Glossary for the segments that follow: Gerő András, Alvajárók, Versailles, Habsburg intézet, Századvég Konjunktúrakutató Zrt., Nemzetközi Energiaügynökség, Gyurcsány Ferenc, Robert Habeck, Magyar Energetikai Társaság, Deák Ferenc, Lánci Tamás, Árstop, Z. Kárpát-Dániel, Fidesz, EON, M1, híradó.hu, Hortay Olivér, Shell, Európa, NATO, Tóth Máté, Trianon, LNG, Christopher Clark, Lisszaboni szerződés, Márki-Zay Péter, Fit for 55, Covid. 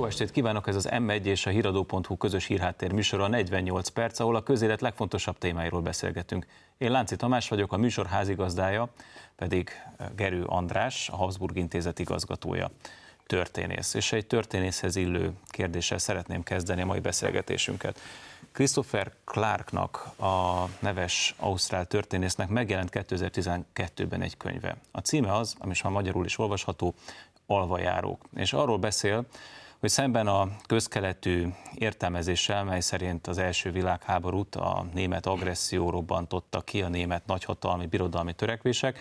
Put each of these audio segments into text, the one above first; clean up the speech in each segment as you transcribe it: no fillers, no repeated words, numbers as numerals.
Jó estét kívánok, ez az M1 és a híradó.hu közös hírháttér műsora 48 perc, ahol a közélet legfontosabb témáiról beszélgetünk. Én Lánci Tamás vagyok, a műsor házigazdája, pedig Gerő András, a Habsburg intézet igazgatója, történész. És egy történészhez illő kérdéssel szeretném kezdeni a mai beszélgetésünket. Christopher Clarknak, a neves ausztrál történésznek megjelent 2012-ben egy könyve. A címe az, ami is már magyarul is olvasható, Alvajárók. És arról beszél, hogy szemben a közkeletű értelmezéssel, mely szerint az első világháborút a német agresszió robbantotta ki, a német nagyhatalmi, birodalmi törekvések,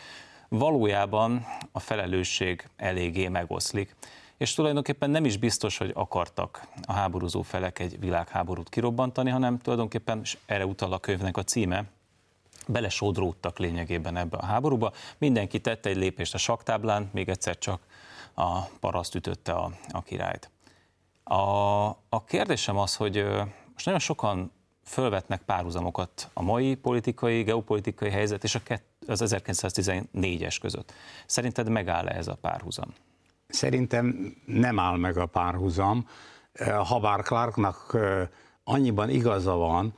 valójában a felelősség eléggé megoszlik. És tulajdonképpen nem is biztos, hogy akartak a háborúzó felek egy világháborút kirobbantani, hanem tulajdonképpen, és erre utal a könyvnek a címe, belesodródtak lényegében ebbe a háborúba. Mindenki tette egy lépést a sakktáblán, még egyszer csak a paraszt ütötte a királyt. A kérdésem az, hogy most nagyon sokan fölvetnek párhuzamokat a mai politikai, geopolitikai helyzet és az 1914-es között. Szerinted megáll-e ez a párhuzam? Szerintem nem áll meg a párhuzam, habár Clarknak annyiban igaza van,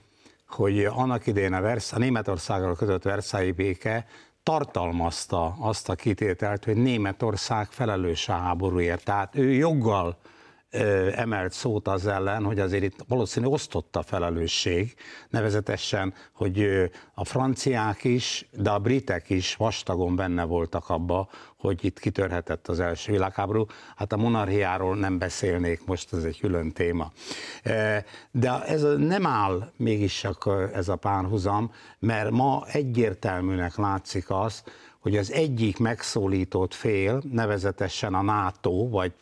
hogy annak idején a Németországgal kötött versailles-i béke tartalmazta azt a kitételt, hogy Németország felelős a háborúért. Tehát ő joggal emelt szót az ellen, hogy azért itt valószínűleg osztott a felelősség, nevezetesen, hogy a franciák is, de a britek is vastagon benne voltak abba, hogy itt kitörhetett az első világháború. Hát a monarchiáról nem beszélnék most, ez egy külön téma. De ez nem áll mégis ez a párhuzam, mert ma egyértelműnek látszik az, hogy az egyik megszólított fél, nevezetesen a NATO, vagy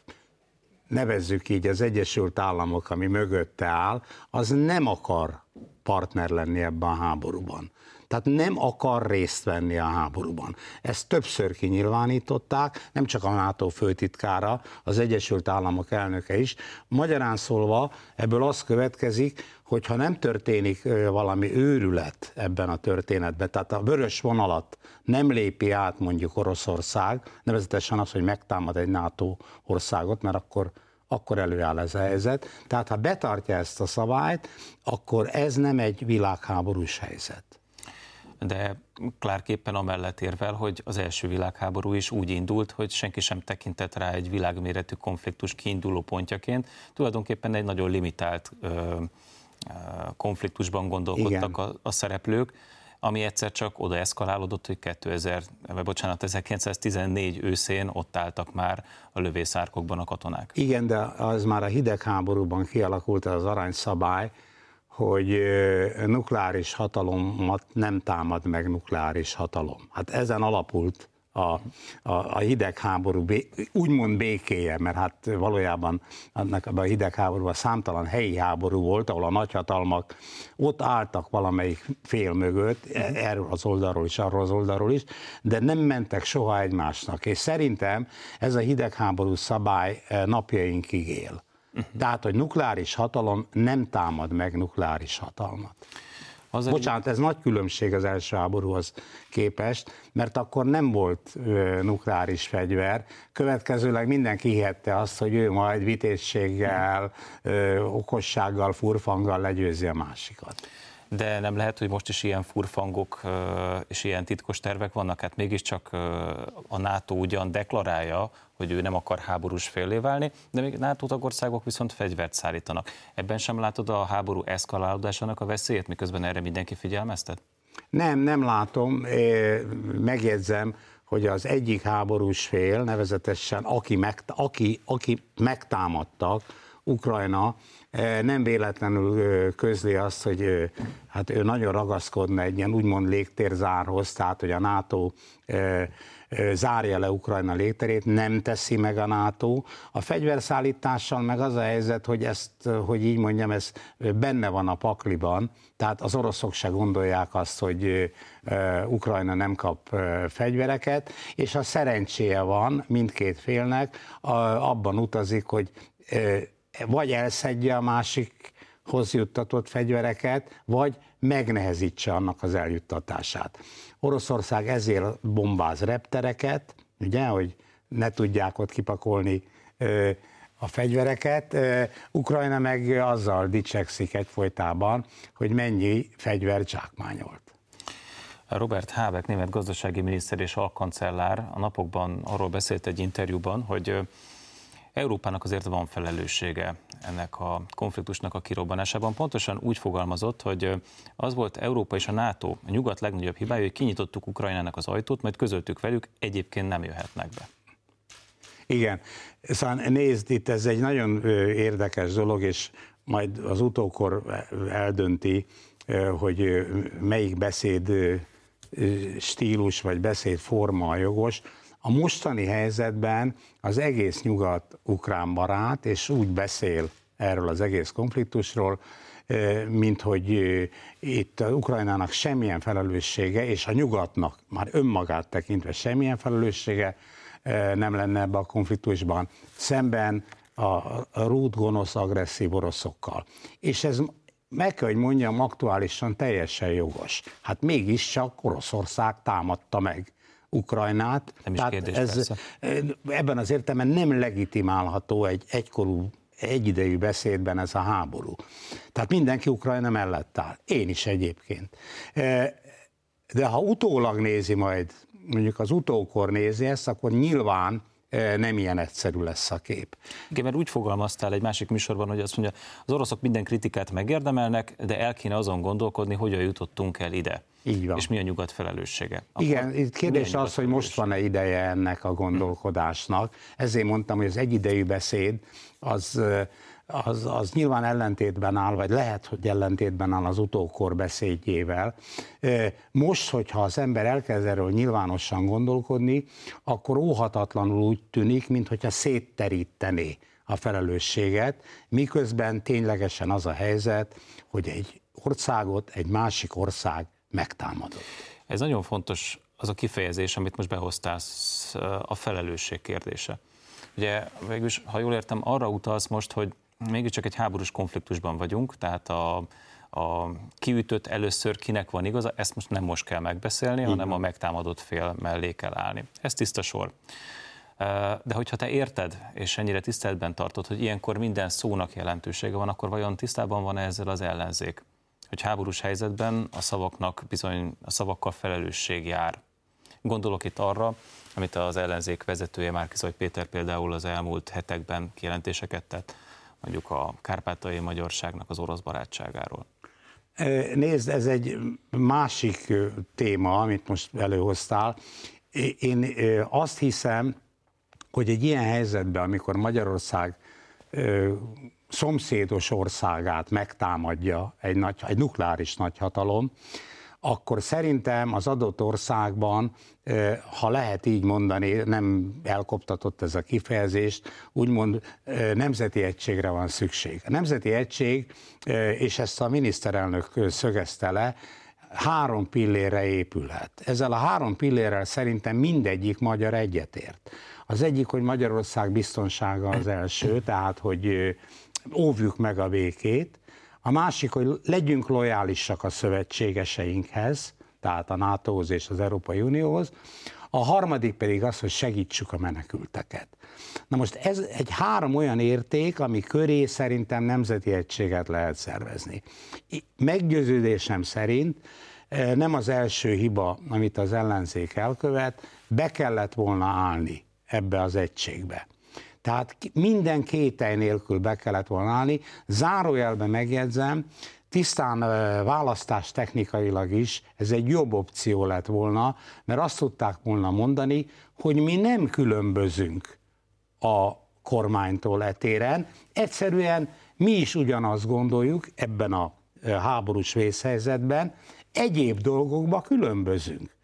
nevezzük így az Egyesült Államok, ami mögötte áll, az nem akar partner lenni ebben a háborúban. Tehát nem akar részt venni a háborúban. Ezt többször kinyilvánították, nem csak a NATO főtitkára, az Egyesült Államok elnöke is. Magyarán szólva ebből az következik, hogy ha nem történik valami őrület ebben a történetben, tehát a vörös vonalat nem lépi át mondjuk Oroszország, nevezetesen az, hogy megtámad egy NATO országot, mert akkor előáll ez a helyzet. Tehát ha betartja ezt a szabályt, akkor ez nem egy világháborús helyzet. De Clark éppen amellett érvel, hogy az első világháború is úgy indult, hogy senki sem tekintett rá egy világméretű konfliktus kiinduló pontjaként. Tulajdonképpen egy nagyon limitált konfliktusban gondolkodtak a szereplők, ami egyszer csak oda eszkalálódott, hogy 1914 őszén ott álltak már a lövészárkokban a katonák. Igen, de az már a hidegháborúban kialakult az aranyszabály, hogy nukleáris hatalomat nem támad meg nukleáris hatalom. Hát ezen alapult a hidegháború úgymond békéje, mert hát valójában annak a hidegháborúban számtalan helyi háború volt, ahol a nagyhatalmak ott álltak valamelyik fél mögött, erről az oldalról is, arról az oldalról is, de nem mentek soha egymásnak. És szerintem ez a hidegháború szabály napjainkig él. Tehát, hogy nukleáris hatalom nem támad meg nukleáris hatalmat. Bocsánat, ez nagy különbség az első háborúhoz képest, mert akkor nem volt nukleáris fegyver, következőleg mindenki hihette azt, hogy ő majd vitézséggel, okossággal, furfanggal legyőzi a másikat. De nem lehet, hogy most is ilyen furfangok és ilyen titkos tervek vannak? Hát mégiscsak a NATO ugyan deklarálja, hogy ő nem akar háborús féllé válni, de még NATO tagországok viszont fegyvert szállítanak. Ebben sem látod a háború eszkalálódásának a veszélyét, miközben erre mindenki figyelmeztet? Nem látom. Megjegyzem, hogy az egyik háborús fél, nevezetesen aki megtámadtak, Ukrajna, nem véletlenül közli azt, hogy hát ő nagyon ragaszkodna egy ilyen úgymond légtérzárhoz, tehát hogy a NATO zárja le Ukrajna légterét, nem teszi meg a NATO. A fegyverszállítással meg az a helyzet, hogy ezt, hogy így mondjam, ez benne van a pakliban, tehát az oroszok se gondolják azt, hogy Ukrajna nem kap fegyvereket, és a szerencséje van mindkét félnek, abban utazik, hogy vagy elszedje a másikhoz juttatott fegyvereket, vagy megnehezítse annak az eljuttatását. Oroszország ezért bombáz reptereket, ugye, hogy ne tudják ott kipakolni a fegyvereket. Ukrajna meg azzal dicsekszik egyfolytában, hogy mennyi fegyvert zsákmányolt. Robert Habeck, német gazdasági miniszter és alkancellár a napokban arról beszélt egy interjúban, hogy Európának azért van felelőssége ennek a konfliktusnak a kirobbanásában. Pontosan úgy fogalmazott, hogy az volt Európa és a NATO, a nyugat legnagyobb hibája, hogy kinyitottuk Ukrajnának az ajtót, majd közöltük velük, egyébként nem jöhetnek be. Igen, szóval nézd, itt ez egy nagyon érdekes dolog, és majd az utókor eldönti, hogy melyik beszéd stílus vagy beszédforma a jogos. A mostani helyzetben az egész nyugat ukrán barát, és úgy beszél erről az egész konfliktusról, mint hogy itt Ukrajnának semmilyen felelőssége, és a nyugatnak már önmagát tekintve semmilyen felelőssége nem lenne ebbe a konfliktusban, szemben a rút gonosz, agresszív oroszokkal. És ez, meg kell, hogy mondjam, aktuálisan teljesen jogos. Hát mégiscsak Oroszország támadta meg Ukrajnát. Nem is kérdés, ez, ebben az értelemben nem legitimálható egyidejű beszédben ez a háború. Tehát mindenki Ukrajna mellett áll. Én is egyébként. De ha utólag nézi majd, mondjuk az utókor nézi ezt, akkor nyilván nem ilyen egyszerű lesz a kép. Igen, mert úgy fogalmaztál egy másik műsorban, hogy azt mondja, az oroszok minden kritikát megérdemelnek, de el kéne azon gondolkodni, hogyan jutottunk el ide. Így van. És mi a nyugat felelőssége? Akkor igen, itt kérdés az, hogy most van-e ideje ennek a gondolkodásnak. Ezért mondtam, hogy az egyidejű beszéd az nyilván ellentétben áll, vagy lehet, hogy ellentétben áll az utókor beszédjével. Most, hogyha az ember elkezd erről nyilvánosan gondolkodni, akkor óhatatlanul úgy tűnik, mintha szétterítené a felelősséget, miközben ténylegesen az a helyzet, hogy egy országot egy másik ország megtámadott. Ez nagyon fontos, az a kifejezés, amit most behoztál, a felelősség kérdése. Ugye végülis, ha jól értem, arra utalsz most, hogy mégiscsak egy háborús konfliktusban vagyunk, tehát a kiütött először kinek van igaza, ezt most nem most kell megbeszélni, hanem a megtámadott fél mellé kell állni. Ez tiszta sor. De hogyha te érted, és ennyire tiszteletben tartod, hogy ilyenkor minden szónak jelentősége van, akkor vajon tisztában van ezzel az ellenzék? Hogy háborús helyzetben a szavaknak bizony, a szavakkal felelősség jár. Gondolok itt arra, amit az ellenzék vezetője, Márki-Zay Péter például az elmúlt hetekben kijelentéseket tett, mondjuk a kárpátaljai magyarságnak az orosz barátságáról. Nézd, ez egy másik téma, amit most előhoztál. Én azt hiszem, hogy egy ilyen helyzetben, amikor Magyarország szomszédos országát megtámadja egy nukleáris nagyhatalom, akkor szerintem az adott országban, ha lehet így mondani, nem elkoptatott ez a kifejezés, úgymond nemzeti egységre van szükség. A nemzeti egység, és ezt a miniszterelnök szögezte le, 3 pillérre épülhet. Ezzel a 3 pillérrel szerintem mindegyik magyar egyetért. Az egyik, hogy Magyarország biztonsága az első, tehát hogy óvjuk meg a békét. A másik, hogy legyünk lojálisak a szövetségeseinkhez, tehát a NATO-hoz és az Európai Unióhoz. A harmadik pedig az, hogy segítsük a menekülteket. Na most ez egy 3 olyan érték, ami köré szerintem nemzeti egységet lehet szervezni. Meggyőződésem szerint nem az első hiba, amit az ellenzék elkövet, be kellett volna állni ebbe az egységbe. Tehát minden kételj nélkül be kellett volna állni. Zárójelben megjegyzem, tisztán választás technikailag is ez egy jobb opció lett volna, mert azt tudták volna mondani, hogy mi nem különbözünk a kormánytól etéren. Egyszerűen mi is ugyanazt gondoljuk ebben a háborús vészhelyzetben, egyéb dolgokban különbözünk.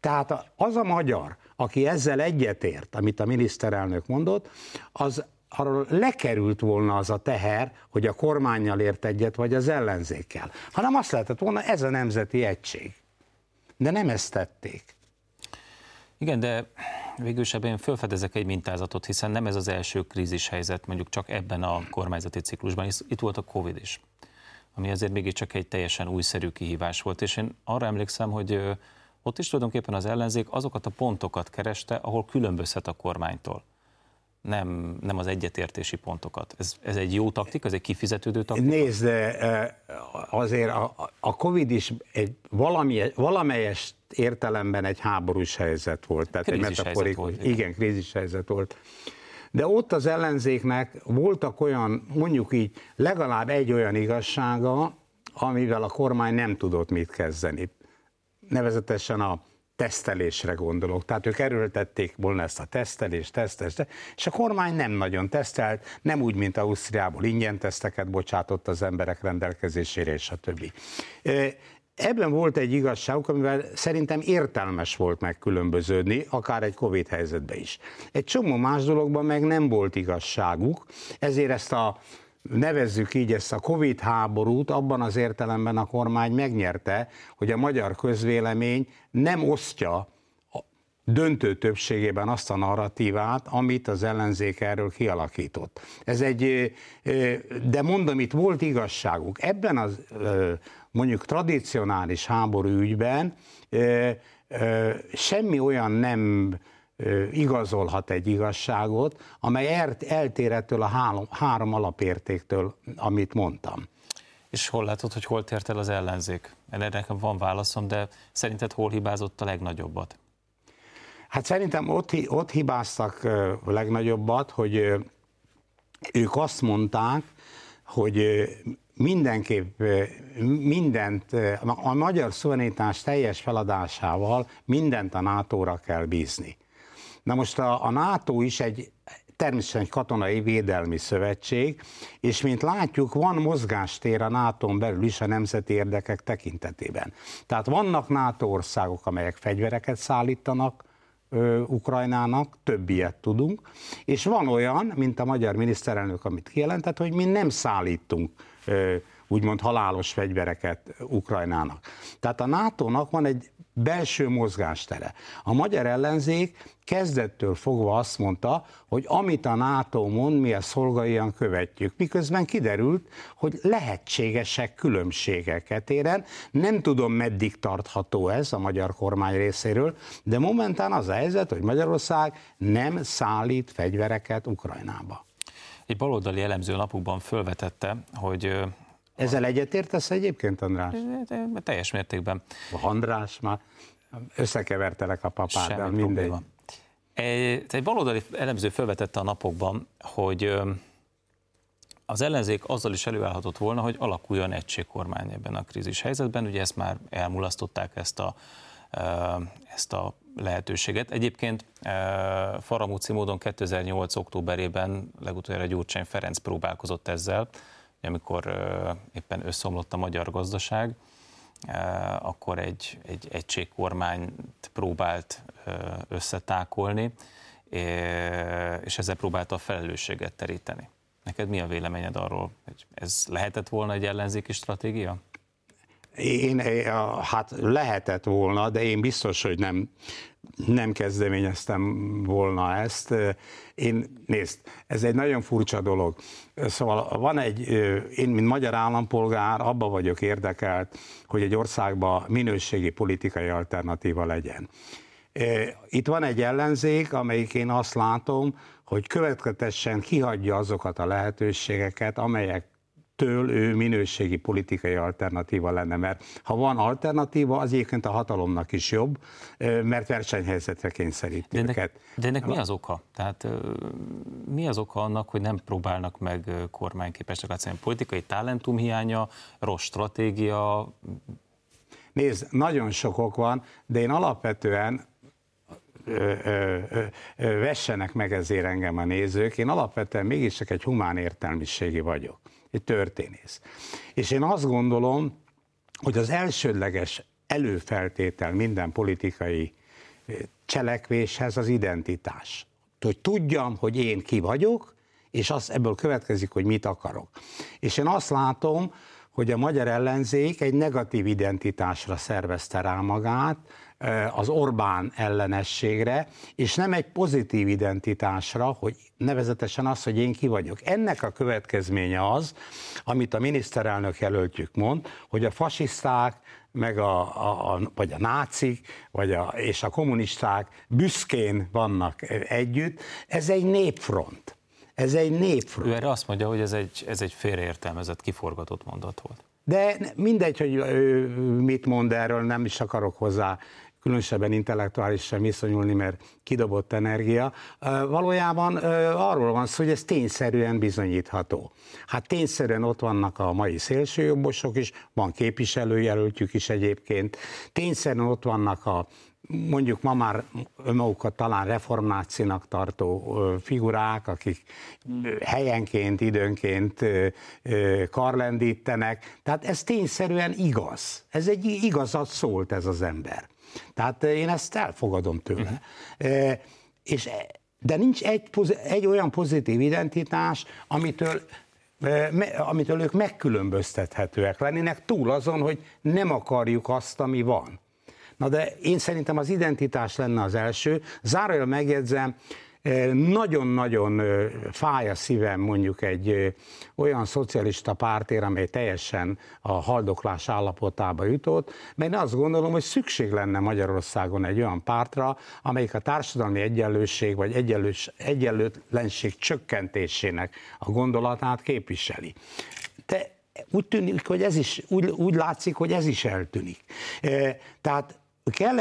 Tehát az a magyar, aki ezzel egyetért, amit a miniszterelnök mondott, az arról lekerült volna az a teher, hogy a kormánnyal ért egyet, vagy az ellenzékkel. Hanem azt lehetett volna, ez a nemzeti egység. De nem ezt tették. Igen, de végül is ebben felfedezek egy mintázatot, hiszen nem ez az első krízishelyzet, mondjuk csak ebben a kormányzati ciklusban, hisz itt volt a Covid is, ami azért mégiscsak egy teljesen újszerű kihívás volt, és én arra emlékszem, hogy ott is tulajdonképpen az ellenzék azokat a pontokat kereste, ahol különbözhet a kormánytól. nem az egyetértési pontokat. Ez egy jó taktika, ez egy kifizetődő taktika? Nézd, azért a Covid is egy valamelyes értelemben egy háborús helyzet volt. Tehát krízis egy metaforikus helyzet volt. Igen, krízis helyzet volt. De ott az ellenzéknek voltak olyan, mondjuk így, legalább egy olyan igazsága, amivel a kormány nem tudott mit kezdeni. Nevezetesen a tesztelésre gondolok. Tehát ők erőltették volna ezt a tesztelést, és a kormány nem nagyon tesztelt, nem úgy, mint Ausztriából ingyen teszteket bocsátott az emberek rendelkezésére, és a többi. Ebben volt egy igazságuk, amivel szerintem értelmes volt megkülönböződni, akár egy Covid helyzetben is. Egy csomó más dologban meg nem volt igazságuk, ezért nevezzük így, ezt a Covid háborút abban az értelemben a kormány megnyerte, hogy a magyar közvélemény nem osztja a döntő többségében azt a narratívát, amit az ellenzék erről kialakított. De mondom, itt volt igazságuk. Ebben az mondjuk tradicionális háború ügyben semmi olyan nem igazolhat egy igazságot, amely eltér ettől a három alapértéktől, amit mondtam. És hol látod, hogy hol tért el az ellenzék? Ennek van válaszom, de szerinted hol hibázott a legnagyobbat? Hát szerintem ott hibáztak a legnagyobbat, hogy ők azt mondták, hogy mindenképp a magyar szuverenitás teljes feladásával mindent a NATO-ra kell bízni. Na most a NATO is természetesen egy katonai védelmi szövetség, és mint látjuk, van mozgástér a NATO-n belül is a nemzeti érdekek tekintetében. Tehát vannak NATO országok, amelyek fegyvereket szállítanak Ukrajnának, több ilyet tudunk, és van olyan, mint a magyar miniszterelnök, amit kijelentett, hogy mi nem szállítunk úgymond halálos fegyvereket Ukrajnának. Tehát a NATO-nak van egy belső mozgástere. A magyar ellenzék kezdettől fogva azt mondta, hogy amit a NATO mond, mi ezt szolgálóan követjük. Miközben kiderült, hogy lehetségesek különbségeket éren. Nem tudom, meddig tartható ez a magyar kormány részéről, de momentán az a helyzet, hogy Magyarország nem szállít fegyvereket Ukrajnába. Egy baloldali elemző napokban fölvetette, hogy... Ezzel egyetértesz egyébként, András? Teljes mértékben. András, már összekevertelek a papáddal, mindegy. Egy baloldali elemző fölvetette a napokban, hogy az ellenzék azzal is előállhatott volna, hogy alakuljon egységkormány ebben a krízis helyzetben. Ugye ezt már elmulasztották, ezt a lehetőséget. Egyébként faramúci módon 2008. októberében legutoljára Gyurcsány Ferenc próbálkozott ezzel, amikor éppen összeomlott a magyar gazdaság, akkor egy egységkormányt próbált összetákolni, és ezzel próbálta a felelősséget teríteni. Neked mi a véleményed arról, hogy ez lehetett volna egy ellenzéki stratégia? Hát lehetett volna, de én biztos, hogy nem kezdeményeztem volna ezt. Nézd, ez egy nagyon furcsa dolog. Szóval én, mint magyar állampolgár, abba vagyok érdekelt, hogy egy országban minőségi politikai alternatíva legyen. Itt van egy ellenzék, amelyik én azt látom, hogy következetesen kihagyja azokat a lehetőségeket, amelyek től ő minőségi politikai alternatíva lenne, mert ha van alternatíva, az egyébként a hatalomnak is jobb, mert versenyhelyzetre kényszeríti őket. De ennek mi az oka? Tehát mi az oka annak, hogy nem próbálnak meg kormányképesnek látszani? Politikai talentum hiánya, rossz stratégia? Nézd, nagyon sok ok van, de én alapvetően vessenek meg ezért engem a nézők, én alapvetően mégis csak egy humán értelmiségi vagyok. Egy történész. És én azt gondolom, hogy az elsődleges előfeltétel minden politikai cselekvéshez az identitás. Hogy tudjam, hogy én ki vagyok, és ebből következik, hogy mit akarok. És én azt látom, hogy a magyar ellenzék egy negatív identitásra szervezte rá magát, az Orbán ellenességre, és nem egy pozitív identitásra, hogy nevezetesen az, hogy én ki vagyok. Ennek a következménye az, amit a miniszterelnök jelöltjük mond, hogy a fasiszták meg vagy a nácik, és a kommunisták büszkén vannak együtt. Ez egy népfront. Ez egy népfront. Ő erre azt mondja, hogy ez egy félreértelmezett, kiforgatott mondat volt. De mindegy, hogy ő mit mond erről, nem is akarok hozzá különösebben intellektuálisan viszonyulni, mert kidobott energia. Valójában arról van szó, hogy ez tényszerűen bizonyítható. Hát tényszerűen ott vannak a mai szélsőjobbosok is, van képviselőjelöltjük is egyébként, tényszerűen ott vannak a mondjuk ma már önmagukat talán reformácinak tartó figurák, akik helyenként, időnként karlendítenek. Tehát ez tényszerűen igaz. Ez egy igazat szólt ez az ember. Tehát én ezt elfogadom tőle. De nincs egy olyan pozitív identitás, amitől ők megkülönböztethetőek lennének, túl azon, hogy nem akarjuk azt, ami van. Na de én szerintem az identitás lenne az első. Zárójel megjegyzem, nagyon-nagyon fáj a szívem mondjuk egy olyan szocialista pártért, amely teljesen a haldoklás állapotába jutott, mert én azt gondolom, hogy szükség lenne Magyarországon egy olyan pártra, amelyik a társadalmi egyenlőség vagy egyenlőtlenség csökkentésének a gondolatát képviseli. Úgy tűnik, hogy ez is, úgy látszik, hogy ez is eltűnik. Tehát kell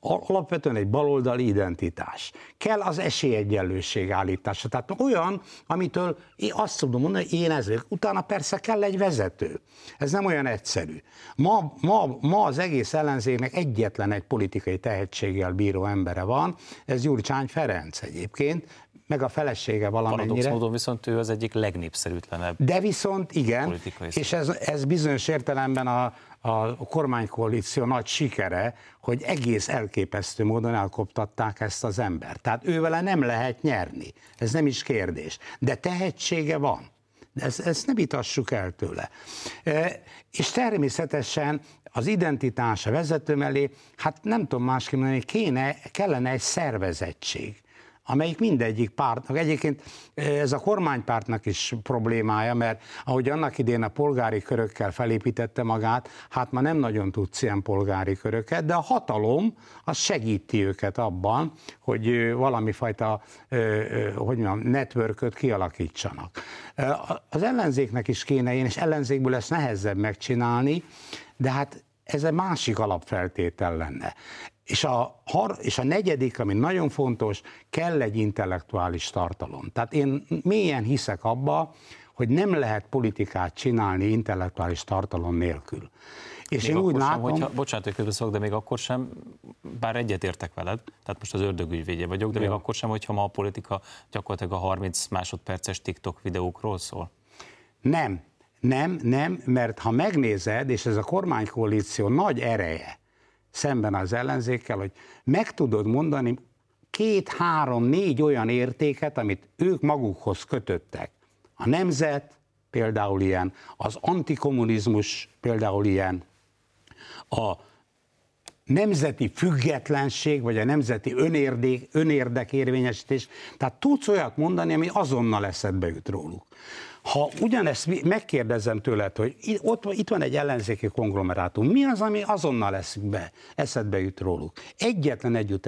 alapvetően egy baloldali identitás. Kell az esélyegyenlőség állítása. Tehát olyan, amitől én azt tudom mondani, hogy én ezért. Utána persze kell egy vezető. Ez nem olyan egyszerű. Ma az egész ellenzéknek egyetlen egy politikai tehetséggel bíró embere van, ez Gyurcsány Ferenc egyébként, meg a felesége valamennyire. Paradox módon viszont ő az egyik legnépszerűtlenebb. De viszont igen, és ez bizonyos értelemben a kormánykoalíció nagy sikere, hogy egész elképesztő módon elkoptatták ezt az embert. Tehát ővele nem lehet nyerni, ez nem is kérdés. De tehetsége van. Ezt ne vitassuk el tőle. És természetesen az identitás a vezető mellé, hát nem tudom másképp mondani, kellene egy szervezettség, amelyik mindegyik pártnak, egyébként ez a kormánypártnak is problémája, mert ahogy annak idén a polgári körökkel felépítette magát, hát ma nem nagyon tudsz ilyen polgári köröket, de a hatalom az segíti őket abban, hogy valami fajta, hogy mondjam, networköt kialakítsanak. Az ellenzéknek is kéne, és ellenzékből ezt nehezebb megcsinálni, de hát ez egy másik alapfeltétel lenne. És a negyedik, ami nagyon fontos, kell egy intellektuális tartalom. Tehát én mélyen hiszek abba, hogy nem lehet politikát csinálni intellektuális tartalom nélkül. És még én úgy látom... bocsánat, hogy közbeszólok, de még akkor sem, bár egyetértek veled, tehát most az ördögügyvédje vagyok, de még akkor sem, hogyha ma a politika gyakorlatilag a 30 másodperces TikTok videókról szól. Nem, mert ha megnézed, és ez a kormánykoalíció nagy ereje, szemben az ellenzékkel, hogy meg tudod mondani 2, 3, 4 olyan értéket, amit ők magukhoz kötöttek. A nemzet például ilyen, az antikommunizmus például ilyen, a nemzeti függetlenség, vagy a nemzeti önérdekérvényesítés, tehát tudsz olyat mondani, ami azonnal eszedbe jut róluk. Ha ugyanezt megkérdezem tőled, hogy itt van egy ellenzéki konglomerátum, mi az, ami azonnal eszedbe jut róluk? Egyetlen együtt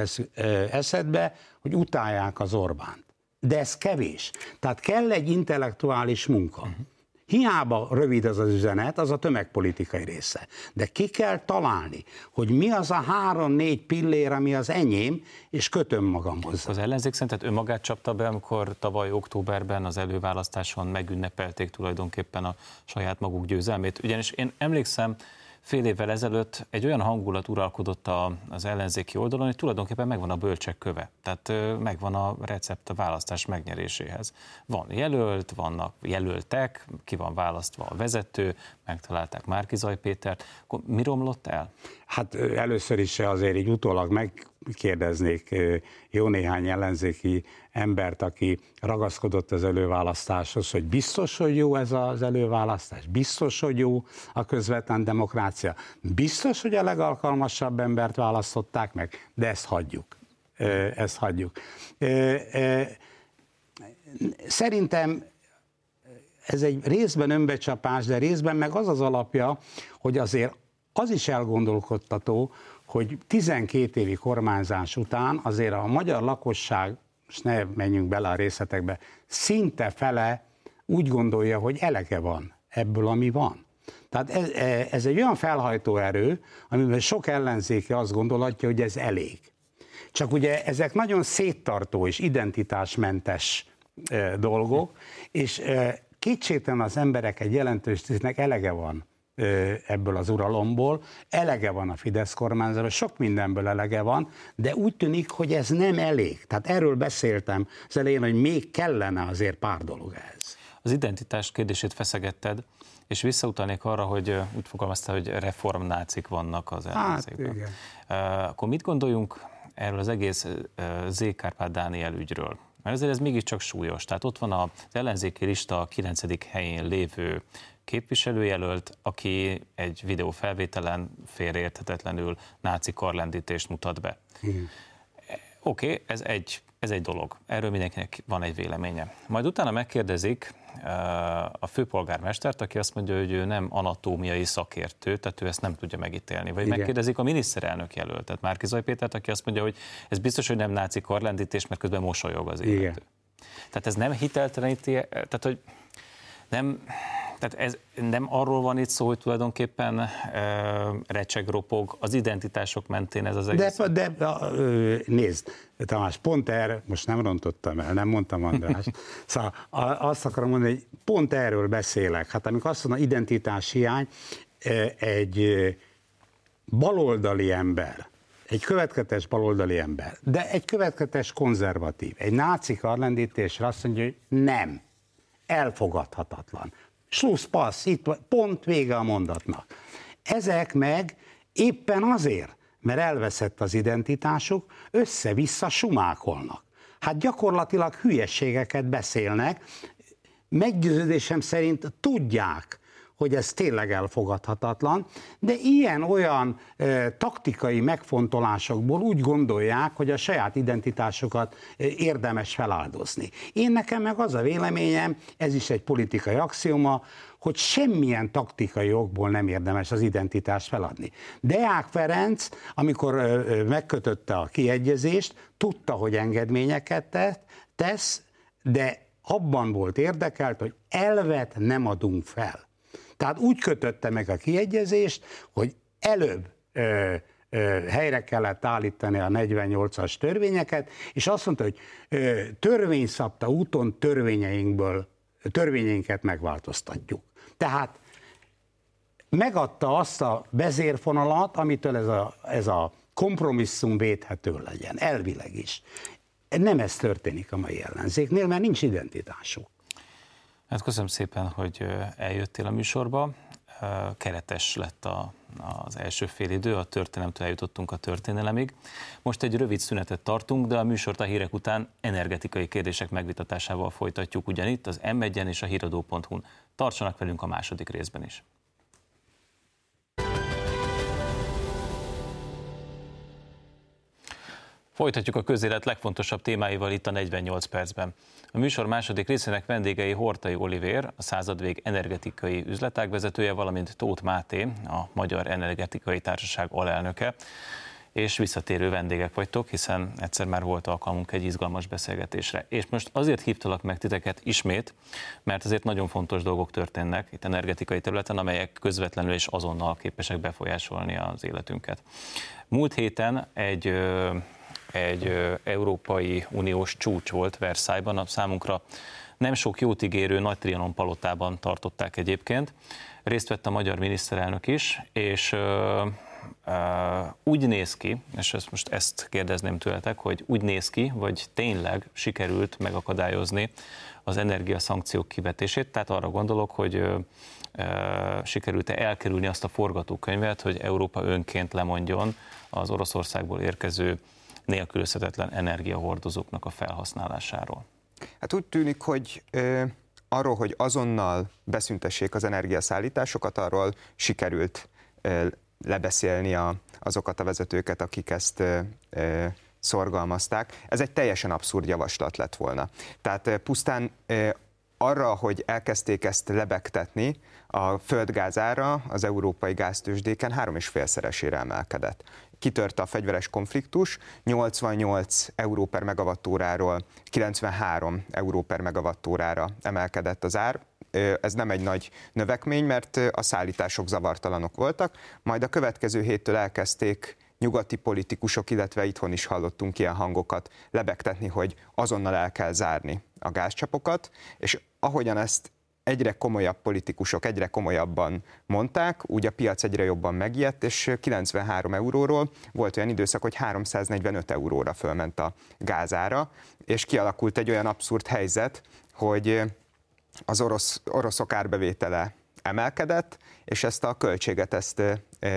eszedbe, hogy utálják az Orbánt. De ez kevés. Tehát kell egy intellektuális munka. Hiába rövid az üzenet, az a tömegpolitikai része. De ki kell találni, hogy mi az a 3-4 pillér, ami az enyém, és kötöm magamhoz. Az ellenzék szerinted önmagát csapta be, amikor tavaly októberben az előválasztáson megünnepelték tulajdonképpen a saját maguk győzelmét. Ugyanis én emlékszem, fél évvel ezelőtt egy olyan hangulat uralkodott az ellenzéki oldalon, hogy tulajdonképpen megvan a bölcsek köve, tehát megvan a recept a választás megnyeréséhez. Van jelölt, vannak jelöltek, ki van választva a vezető, megtalálták Márki-Zay Pétert, akkor mi romlott el? Hát először is azért így utólag megkérdeznék jó néhány ellenzéki embert, aki ragaszkodott az előválasztáshoz, hogy biztos, hogy jó ez az előválasztás, biztos, hogy jó a közvetlen demokrácia, biztos, hogy a legalkalmasabb embert választották meg, de ezt hagyjuk. Szerintem ez egy részben önbecsapás, de részben meg az az alapja, hogy azért Az is elgondolkodtató, hogy 12 évi kormányzás után azért a magyar lakosság, és ne menjünk bele a részletekbe, szinte fele úgy gondolja, hogy elege van ebből, ami van. Tehát ez egy olyan felhajtó erő, amiben sok ellenzéki azt gondolhatja, hogy ez elég. Csak ugye ezek nagyon széttartó és identitásmentes dolgok, és kétségtelen az emberek egy jelentős részének elege van ebből az uralomból, elege van a Fidesz kormányzásból, sok mindenből elege van, de úgy tűnik, hogy ez nem elég. Tehát erről beszéltem az elején, hogy még kellene azért pár dolog ehhez. Az identitás kérdését feszegetted, és visszautalnék arra, hogy úgy fogalmaztál, hogy reformnácik vannak az ellenzékben. Hát, akkor mit gondoljunk erről az egész Z. Kárpát-Dániel ügyről? Mert azért ez mégiscsak súlyos. Tehát ott van az ellenzéki lista a 9. helyén lévő képviselőjelölt, aki egy videófelvételen félreérthetetlenül náci karlendítést mutat be. Oké, ez egy dolog. Erről mindenkinek van egy véleménye. Majd utána megkérdezik a főpolgármestert, aki azt mondja, hogy ő nem anatómiai szakértő, tehát ő ezt nem tudja megítélni. Vagy igen, megkérdezik a miniszterelnök jelöltet, Márki-Zay Pétert, aki azt mondja, hogy ez biztos, hogy nem náci karlendítés, mert közben mosolyog az illető. Tehát ez nem hitelteleníti, tehát hogy nem... Tehát ez nem arról van itt szó, hogy tulajdonképpen recseg, ropog az identitások mentén ez az egész. De nézd, Tamás, pont erről, most nem rontottam el, nem mondtam András, szóval azt akarom mondani, hogy pont erről beszélek. Hát amikor azt mondom, identitás hiány, egy baloldali ember, egy következetes baloldali ember, de egy következetes konzervatív, egy náci karlendítésre azt mondja, hogy nem, elfogadhatatlan. Slussz, passz, itt pont vége a mondatnak. Ezek meg éppen azért, mert elveszett az identitásuk, össze-vissza sumákolnak. Hát gyakorlatilag hülyeségeket beszélnek, meggyőződésem szerint tudják, hogy ez tényleg elfogadhatatlan, de ilyen-olyan taktikai megfontolásokból úgy gondolják, hogy a saját identitásokat érdemes feláldozni. Én nekem meg az a véleményem, ez is egy politikai axioma, hogy semmilyen taktikai okból nem érdemes az identitást feladni. Deák Ferenc, amikor megkötötte a kiegyezést, tudta, hogy engedményeket tesz, de abban volt érdekelt, hogy elvet nem adunk fel. Tehát úgy kötötte meg a kiegyezést, hogy előbb helyre kellett állítani a 48-as törvényeket, és azt mondta, hogy törvényszabta úton törvényeinket megváltoztatjuk. Tehát megadta azt a vezérfonalat, amitől ez a kompromisszum védhető legyen, elvileg is. Nem ez történik a mai ellenzéknél, mert nincs identitásuk. Hát köszönöm szépen, hogy eljöttél a műsorba. Keretes lett az első fél idő, a történelemtől eljutottunk a történelemig. Most egy rövid szünetet tartunk, de a műsort a hírek után energetikai kérdések megvitatásával folytatjuk ugyanitt az M1-en és a híradó.hu-n. Tartsanak velünk a második részben is. Folytatjuk a közélet legfontosabb témáival itt a 48 percben. A műsor második részének vendégei Hortay Olivér, a Századvég energetikai üzletágvezetője, valamint Tóth Máté, a Magyar Energetikai Társaság alelnöke, és visszatérő vendégek vagytok, hiszen egyszer már volt alkalmunk egy izgalmas beszélgetésre. És most azért hívtalak meg titeket ismét, mert azért nagyon fontos dolgok történnek itt energetikai területen, amelyek közvetlenül és azonnal képesek befolyásolni az életünket. Múlt héten egy Európai Uniós csúcs volt Versailles-ban, a számunkra nem sok jót ígérő Nagy Trianon palotában tartották egyébként. Részt vett a magyar miniszterelnök is, és úgy néz ki, és ezt kérdezném tőletek, hogy úgy néz ki, vagy tényleg sikerült megakadályozni az energiaszankciók kivetését, tehát arra gondolok, hogy sikerült-e elkerülni azt a forgatókönyvet, hogy Európa önként lemondjon az Oroszországból érkező nélkülözhetetlen energiahordozóknak a felhasználásáról. Hát úgy tűnik, hogy arról, hogy azonnal beszüntessék az energiaszállításokat, arról sikerült lebeszélni azokat a vezetőket, akik ezt szorgalmazták. Ez egy teljesen abszurd javaslat lett volna. Tehát pusztán arra, hogy elkezdték ezt lebegtetni, a földgázára az európai gáztőzsdéken 3,5-szeresére emelkedett. Kitört a fegyveres konfliktus, 88 euró per megawattóráról 93 euró per megawattórára emelkedett az ár. Ez nem egy nagy növekmény, mert a szállítások zavartalanok voltak, majd a következő héttől elkezdték nyugati politikusok, illetve itthon is hallottunk ilyen hangokat lebegtetni, hogy azonnal el kell zárni a gázcsapokat, és ahogyan ezt egyre komolyabb politikusok egyre komolyabban mondták, úgy a piac egyre jobban megijedt, és 93 euróról volt olyan időszak, hogy 345 euróra fölment a gázára, és kialakult egy olyan abszurd helyzet, hogy az oroszok árbevétele emelkedett, és ezt a költséget ezt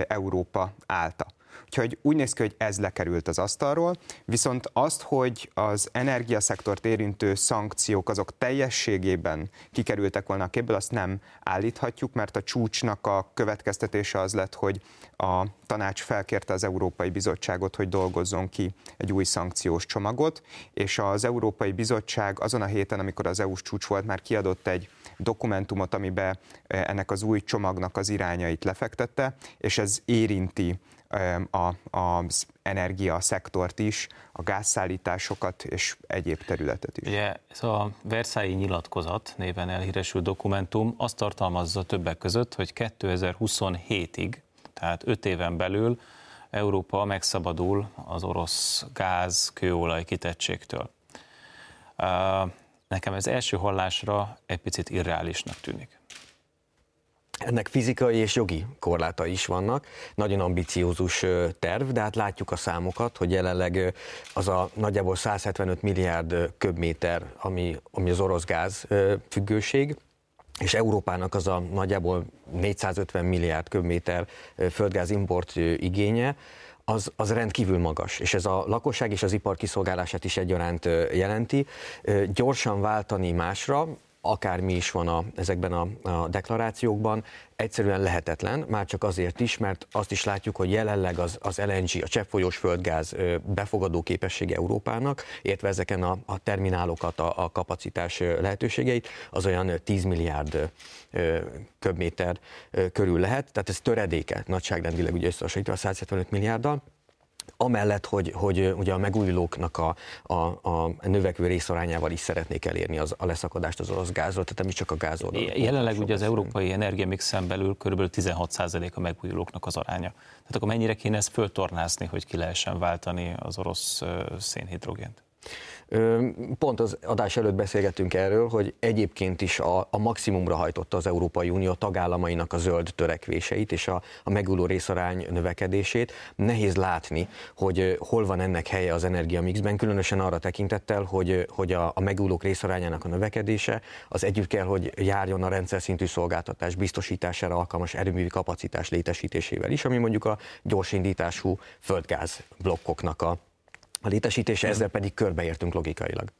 Európa állta. Úgyhogy úgy néz ki, hogy ez lekerült az asztalról, viszont azt, hogy az energiaszektort érintő szankciók azok teljességében kikerültek volna a képből, azt nem állíthatjuk, mert a csúcsnak a következtetése az lett, hogy a tanács felkérte az Európai Bizottságot, hogy dolgozzon ki egy új szankciós csomagot, és az Európai Bizottság azon a héten, amikor az EU-s csúcs volt, már kiadott egy dokumentumot, amiben ennek az új csomagnak az irányait lefektette, és ez érinti az energiaszektort is, a gázszállításokat és egyéb területet is. Ugye ez a Versailles nyilatkozat néven elhíresült dokumentum azt tartalmazza többek között, hogy 2027-ig, tehát 5 éven belül Európa megszabadul az orosz gáz, kőolaj kitettségtől. Nekem ez első hallásra egy picit irreálisnak tűnik. Ennek fizikai és jogi korlátai is vannak, nagyon ambiciózus terv, de hát látjuk a számokat, hogy jelenleg az a nagyjából 175 milliárd köbméter, ami az orosz gáz függőség, és Európának az a nagyjából 450 milliárd köbméter földgáz import igénye, az rendkívül magas, és ez a lakosság és az ipar kiszolgálását is egyaránt jelenti. Gyorsan váltani másra, akármi is van ezekben a deklarációkban, egyszerűen lehetetlen, már csak azért is, mert azt is látjuk, hogy jelenleg az LNG, a cseppfolyós földgáz befogadó képessége Európának, értve ezeken a terminálokat, a kapacitás lehetőségeit, az olyan 10 milliárd köbméter körül lehet, tehát ez töredéke, nagyságrendileg ugye összehasonlítva a 175 milliárddal, amellett, hogy ugye a megújulóknak a növekvő részarányával is szeretnék elérni a leszakadást az orosz gázról, tehát nem is csak a gázról. Jelenleg ugye az európai energiamixen belül kb. 16% a megújulóknak az aránya. Tehát akkor mennyire kéne ezt föltornászni, hogy ki lehessen váltani az orosz szénhidrogént? Pont az adás előtt beszélgettünk erről, hogy egyébként is a maximumra hajtotta az Európai Unió tagállamainak a zöld törekvéseit és a megújuló részarány növekedését. Nehéz látni, hogy hol van ennek helye az energiamixben, különösen arra tekintettel, hogy a megújulók részarányának a növekedése az együtt kell, hogy járjon a rendszer szintű szolgáltatás biztosítására alkalmas erőművi kapacitás létesítésével is, ami mondjuk a gyorsindítású földgáz blokkoknak a létesítése, ezzel pedig körbeértünk logikailag.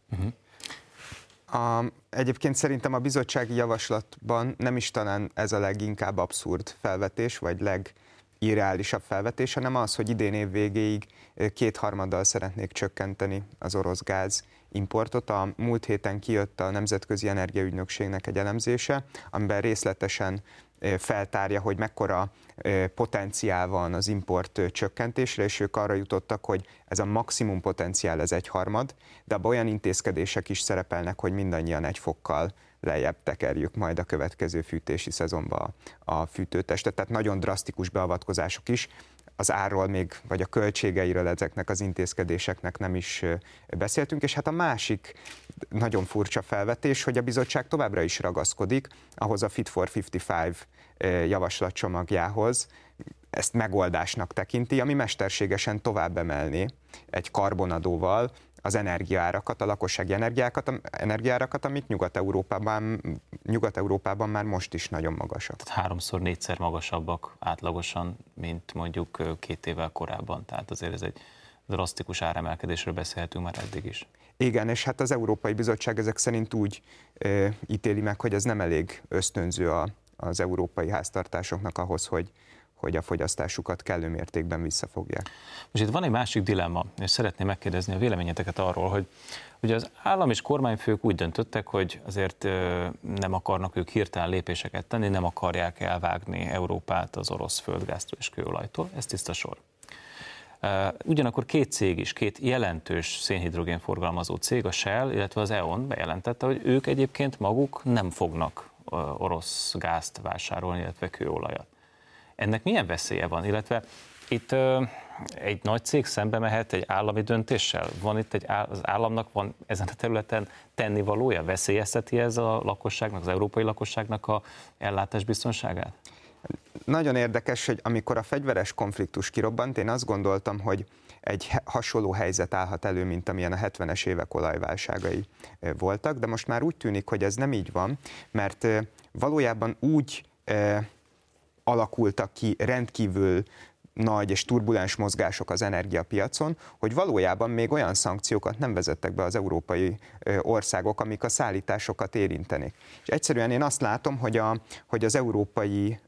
Egyébként szerintem a bizottsági javaslatban nem is talán ez a leginkább abszurd felvetés, vagy legirreálisabb felvetés, hanem az, hogy idén év végéig 2/3-dal szeretnék csökkenteni az orosz gáz importot. A múlt héten kijött a Nemzetközi Energiaügynökségnek egy elemzése, amiben részletesen feltárja, hogy mekkora potenciál van az import csökkentésre, és ők arra jutottak, hogy ez a maximum potenciál ez 1/3, de abban olyan intézkedések is szerepelnek, hogy mindannyian 1 fokkal lejjebb tekerjük majd a következő fűtési szezonban a fűtőtestet, tehát nagyon drasztikus beavatkozások is. Az árról még, vagy a költségeiről ezeknek az intézkedéseknek nem is beszéltünk, és hát a másik nagyon furcsa felvetés, hogy a bizottság továbbra is ragaszkodik ahhoz a Fit for 55 javaslatcsomagjához, ezt megoldásnak tekinti, ami mesterségesen tovább emelni egy karbonadóval az energiaárakat, a lakossági energiaárakat, amik Nyugat-Európában már most is nagyon magasak. Tehát 3-4-szer magasabbak átlagosan, mint mondjuk 2 évvel korábban, tehát azért ez egy drasztikus áremelkedésről beszélhetünk már eddig is. Igen, és hát az Európai Bizottság ezek szerint úgy ítéli meg, hogy ez nem elég ösztönző az európai háztartásoknak ahhoz, hogy hogy a fogyasztásukat kellő mértékben visszafogják. Most itt van egy másik dilemma, és szeretném megkérdezni a véleményeteket arról, hogy ugye az állam és kormányfők úgy döntöttek, hogy azért nem akarnak ők hirtelen lépéseket tenni, nem akarják elvágni Európát az orosz földgáztól és kőolajtól, ez tiszta sor. Ugyanakkor két cég is, két jelentős szénhidrogén forgalmazó cég, a Shell, illetve az EON bejelentette, hogy ők egyébként maguk nem fognak orosz gázt vásárolni, illetve kőolajat. Ennek milyen veszélye van, illetve itt egy nagy cég szembe mehet egy állami döntéssel? Van itt az államnak van ezen a területen tennivalója? Veszélyezteti ez a lakosságnak, az európai lakosságnak a ellátás biztonságát? Nagyon érdekes, hogy amikor a fegyveres konfliktus kirobbant, én azt gondoltam, hogy egy hasonló helyzet állhat elő, mint amilyen a 70-es évek olajválságai voltak, de most már úgy tűnik, hogy ez nem így van, mert valójában úgy alakultak ki rendkívül nagy és turbulens mozgások az energiapiacon, hogy valójában még olyan szankciókat nem vezettek be az európai országok, amik a szállításokat érintenék. És egyszerűen én azt látom, hogy, hogy az európai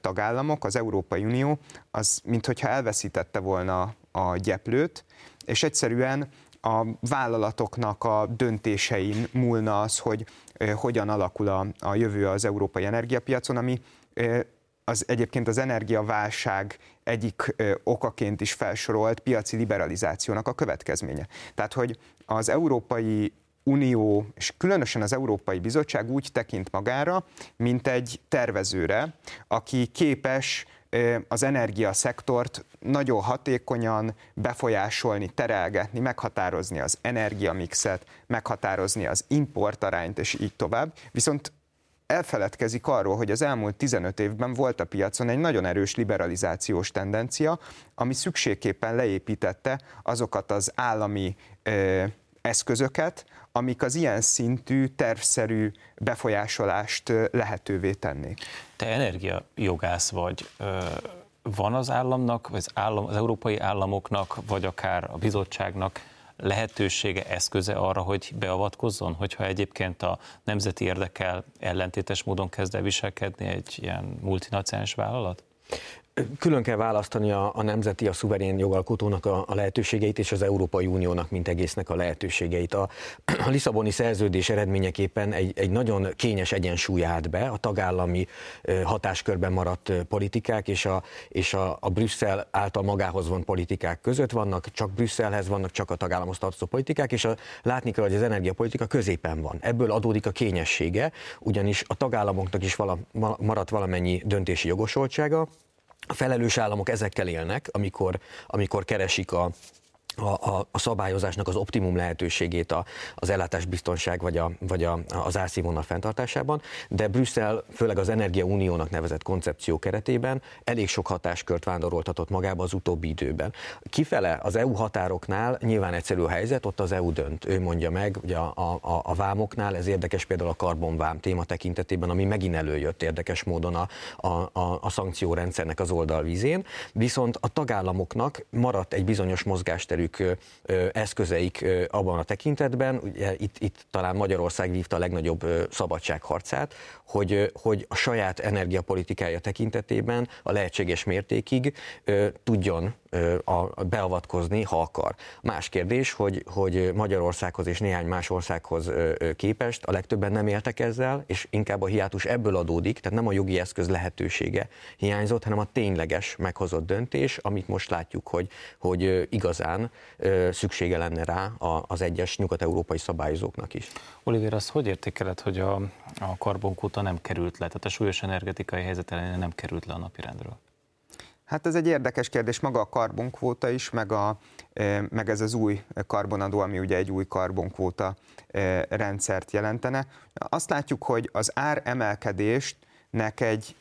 tagállamok, az Európai Unió, az minthogyha elveszítette volna a gyeplőt, és egyszerűen a vállalatoknak a döntésein múlna az, hogy hogyan alakul a jövő az európai energiapiacon, ami az egyébként az energiaválság egyik okaként is felsorolt piaci liberalizációnak a következménye. Tehát, hogy az Európai Unió, és különösen az Európai Bizottság úgy tekint magára, mint egy tervezőre, aki képes az energiaszektort nagyon hatékonyan befolyásolni, terelgetni, meghatározni az energiamixet, meghatározni az importarányt, és így tovább. Viszont elfeledkezik arról, hogy az elmúlt 15 évben volt a piacon egy nagyon erős liberalizációs tendencia, ami szükségképpen leépítette azokat az állami eszközöket, amik az ilyen szintű, tervszerű befolyásolást lehetővé tennék. Te energiajogász vagy. Van az államnak, vagy az európai államoknak, vagy akár a bizottságnak lehetősége, eszköze arra, hogy beavatkozzon, hogyha egyébként a nemzeti érdekkel ellentétes módon kezd el viselkedni egy ilyen multinacionális vállalat? Külön kell választani a nemzeti, a szuverén jogalkotónak a lehetőségeit és az Európai Uniónak mint egésznek a lehetőségeit. A Lisszaboni szerződés eredményeképpen egy nagyon kényes egyensúly állt be, a tagállami hatáskörben maradt politikák és a Brüsszel által magához vont politikák között vannak, csak Brüsszelhez vannak, csak a tagállamhoz tartozó politikák, és látni kell, hogy az energiapolitika középen van. Ebből adódik a kényessége, ugyanis a tagállamoknak is maradt valamennyi döntési jogosultsága. A felelős államok ezekkel élnek, amikor keresik a szabályozásnak az optimum lehetőségét az ellátásbiztonság vagy az árszínvonal fenntartásában, de Brüsszel főleg az Energiauniónak nevezett koncepció keretében elég sok hatáskört vándoroltatott magába az utóbbi időben. Kifele az EU határoknál nyilván egyszerű a helyzet, ott az EU dönt, ő mondja meg, ugye a vámoknál, ez érdekes például a karbonvám téma tekintetében, ami megint előjött érdekes módon a szankciórendszernek az oldalvízén, viszont a tagállamoknak maradt egy bizonyos mozgásterük, eszközeik abban a tekintetben, ugye itt talán Magyarország vívta a legnagyobb szabadságharcát, hogy a saját energiapolitikája tekintetében a lehetséges mértékig tudjon beavatkozni, ha akar. Más kérdés, hogy Magyarországhoz és néhány más országhoz képest a legtöbben nem éltek ezzel, és inkább a hiátus ebből adódik, tehát nem a jogi eszköz lehetősége hiányzott, hanem a tényleges meghozott döntés, amit most látjuk, hogy igazán szüksége lenne rá az egyes nyugat-európai szabályozóknak is. Olivér, azt hogy értékeled, hogy a karbonkóta nem került le, tehát a súlyos energetikai helyzet ellenére nem került le a napirendről? Hát ez egy érdekes kérdés, maga a karbonkvóta is, meg ez az új karbonadó, ami ugye egy új karbonkvóta rendszert jelentene. Azt látjuk, hogy az áremelkedésnek egy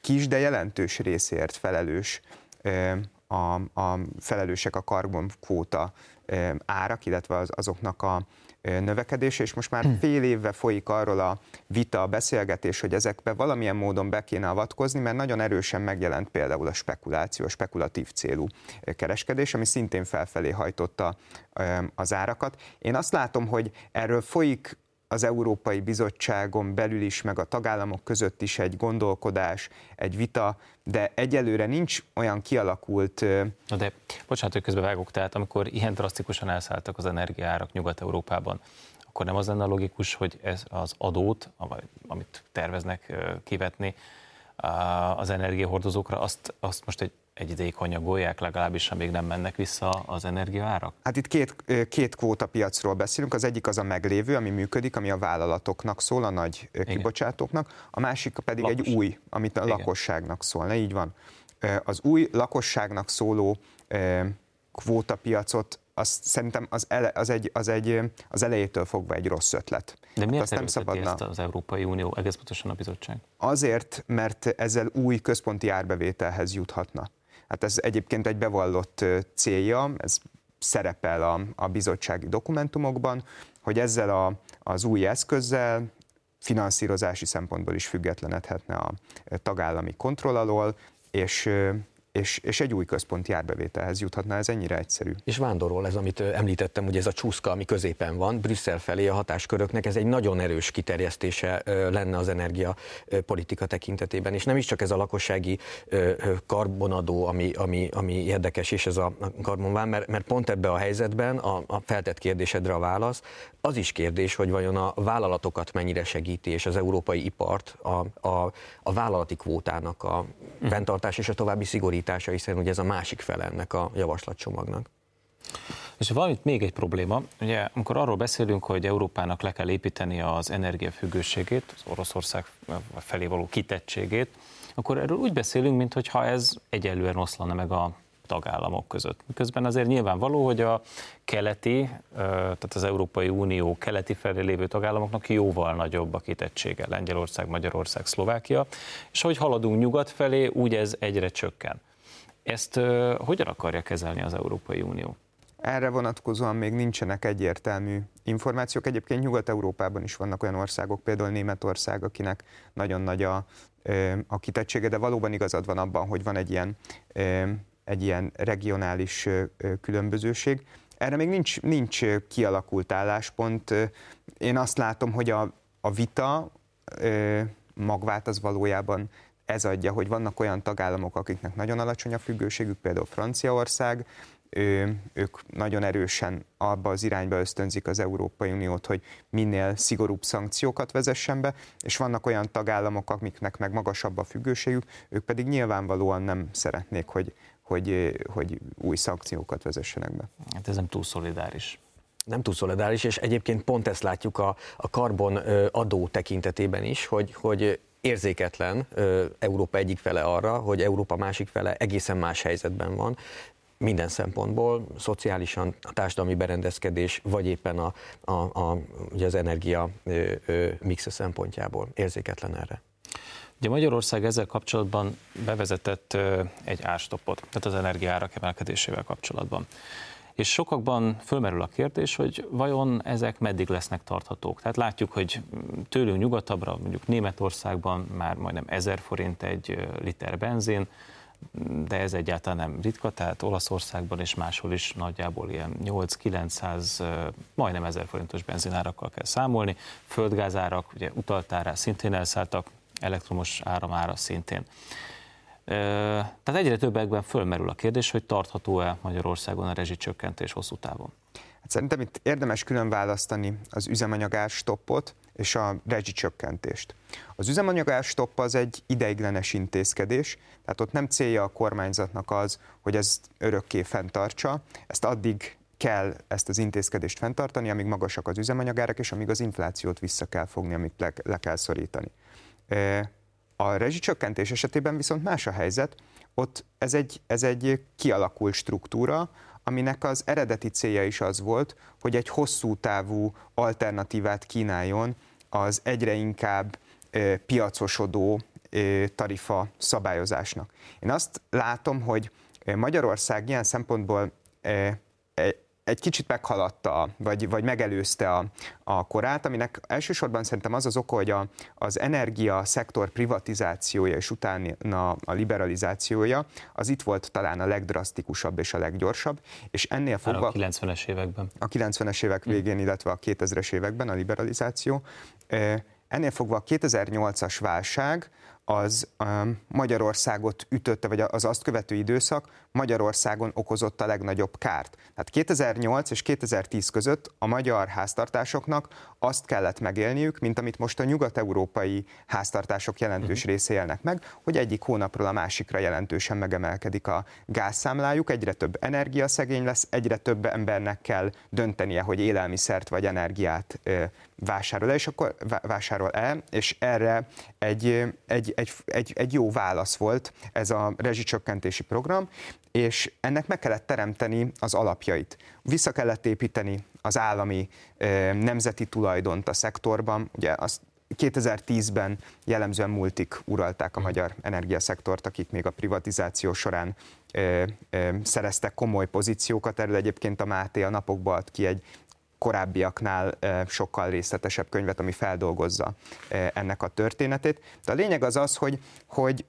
kis, de jelentős részért felelősek a karbonkvóta árak, illetve azoknak a növekedése, és most már fél évve folyik arról a vita, a beszélgetés, hogy ezekbe valamilyen módon be kéne avatkozni, mert nagyon erősen megjelent például a spekuláció, a spekulatív célú kereskedés, ami szintén felfelé hajtotta az árakat. Én azt látom, hogy erről folyik az Európai Bizottságon belül is, meg a tagállamok között is egy gondolkodás, egy vita, de egyelőre nincs olyan kialakult... Na de, bocsánat, hogy közbevágok, tehát amikor ilyen drasztikusan elszálltak az energiaárak Nyugat-Európában, akkor nem az lenne logikus, hogy ez az adót, amit terveznek kivetni az energiahordozókra, azt most egy ideig hanyagolják, legalábbis amíg nem mennek vissza az energiaárak? Hát itt két kvótapiacról beszélünk, az egyik az a meglévő, ami működik, ami a vállalatoknak szól, a nagy kibocsátóknak, a másik pedig egy új, amit a lakosságnak szólna, így van. Az új lakosságnak szóló kvótapiacot azt szerintem az elejétől fogva egy rossz ötlet. De miért erőlteti ezt az Európai Unió, egész pontosan a bizottság? Azért, mert ezzel új központi árbevételhez juthatna. Hát ez egyébként egy bevallott célja, ez szerepel a bizottsági dokumentumokban, hogy ezzel az új eszközzel finanszírozási szempontból is függetlenedhetne a tagállami kontroll alól, és egy új központi árbevételhez juthatna, ez ennyire egyszerű. És vándorol ez, amit említettem, hogy ez a csúszka, ami középen van, Brüsszel felé a hatásköröknek, ez egy nagyon erős kiterjesztése lenne az energiapolitika tekintetében, és nem is csak ez a lakossági karbonadó, ami érdekes, és ez a karbonvám, mert pont ebben a helyzetben a feltett kérdésedre a válasz, az is kérdés, hogy vajon a vállalatokat mennyire segíti, és az európai ipart a vállalati kvótának a fenntartás és a további szigorítás, hiszen ugye ez a másik fele ennek a javaslatcsomagnak. És van itt még egy probléma, ugye amikor arról beszélünk, hogy Európának le kell építeni az energiafüggőségét, az Oroszország felé való kitettségét, akkor erről úgy beszélünk, mintha ez egyenlően oszlana meg a tagállamok között. Miközben azért nyilvánvaló, hogy a keleti, tehát az Európai Unió keleti felé lévő tagállamoknak jóval nagyobb a kitettsége, Lengyelország, Magyarország, Szlovákia, és ahogy haladunk nyugat felé, úgy ez egyre csökken. Ezt hogyan akarja kezelni az Európai Unió? Erre vonatkozóan még nincsenek egyértelmű információk. Egyébként Nyugat-Európában is vannak olyan országok, például Németország, akinek nagyon nagy a kitettsége, de valóban igazad van abban, hogy van egy ilyen regionális különbözőség. Erre még nincs kialakult álláspont. Én azt látom, hogy a vita magvát az valójában ez adja, hogy vannak olyan tagállamok, akiknek nagyon alacsony a függőségük, például Franciaország, ők nagyon erősen abba az irányba ösztönzik az Európai Uniót, hogy minél szigorúbb szankciókat vezessen be, és vannak olyan tagállamok, amiknek meg magasabb a függőségük, ők pedig nyilvánvalóan nem szeretnék, hogy új szankciókat vezessenek be. Hát ez nem túl szolidáris. Nem túl szolidáris, és egyébként pont ezt látjuk a karbon adó tekintetében is, hogy érzéketlen Európa egyik fele arra, hogy Európa másik fele egészen más helyzetben van, minden szempontból, szociálisan, a társadalmi berendezkedés, vagy éppen ugye az energia mix szempontjából érzéketlen erre. Ugye Magyarország ezzel kapcsolatban bevezetett egy árstopot, tehát az energiaárak emelkedésével kapcsolatban. És sokakban fölmerül a kérdés, hogy vajon ezek meddig lesznek tarthatók. Tehát látjuk, hogy tőlünk nyugatabbra, mondjuk Németországban már majdnem 1000 forint egy liter benzin, de ez egyáltalán nem ritka, tehát Olaszországban és máshol is nagyjából ilyen 800-900, majdnem 1000 forintos benzinárakkal kell számolni, földgázárak, ugye utaltál rá, szintén elszálltak, elektromos áramára szintén. Tehát egyre többekben fölmerül a kérdés, hogy tartható-e Magyarországon a rezsicsökkentés hosszú távon. Hát szerintem itt érdemes külön választani az üzemanyagárstoppot és a rezsicsökkentést. Az üzemanyagárstopp az egy ideiglenes intézkedés, tehát ott nem célja a kormányzatnak az, hogy ezt örökké fenntartsa, ezt addig kell ezt az intézkedést fenntartani, amíg magasak az üzemanyagárak, és amíg az inflációt vissza kell fogni, amit le kell szorítani. A rezsicsökkentés esetében viszont más a helyzet, ott ez egy kialakult struktúra, aminek az eredeti célja is az volt, hogy egy hosszú távú alternatívát kínáljon az egyre inkább piacosodó tarifa szabályozásnak. Én azt látom, hogy Magyarország ilyen szempontból egy kicsit meghaladta, vagy megelőzte a korát, aminek elsősorban szerintem az az oka, hogy az energia szektor privatizációja és utána a liberalizációja, az itt volt talán a legdrasztikusabb és a leggyorsabb, és ennél fogva... A 90-es években. A 90-es évek végén, illetve a 2000-es években a liberalizáció. Ennél fogva a 2008-as válság, az Magyarországot ütötte, vagy az azt követő időszak Magyarországon okozott a legnagyobb kárt. Tehát 2008 és 2010 között a magyar háztartásoknak azt kellett megélniük, mint amit most a nyugat-európai háztartások jelentős része élnek meg, hogy egyik hónapról a másikra jelentősen megemelkedik a gázszámlájuk, egyre több energiaszegény lesz, egyre több embernek kell döntenie, hogy élelmiszert vagy energiát vásárol-e, és erre egy jó válasz volt ez a rezsicsökkentési program, és ennek meg kellett teremteni az alapjait. Vissza kellett építeni az állami nemzeti tulajdont a szektorban, ugye azt 2010-ben jellemzően multik uralták a magyar energiaszektort, akik még a privatizáció során szereztek komoly pozíciókat, erről egyébként a Máté a napokban ad ki egy korábbiaknál sokkal részletesebb könyvet, ami feldolgozza ennek a történetét. De a lényeg az az,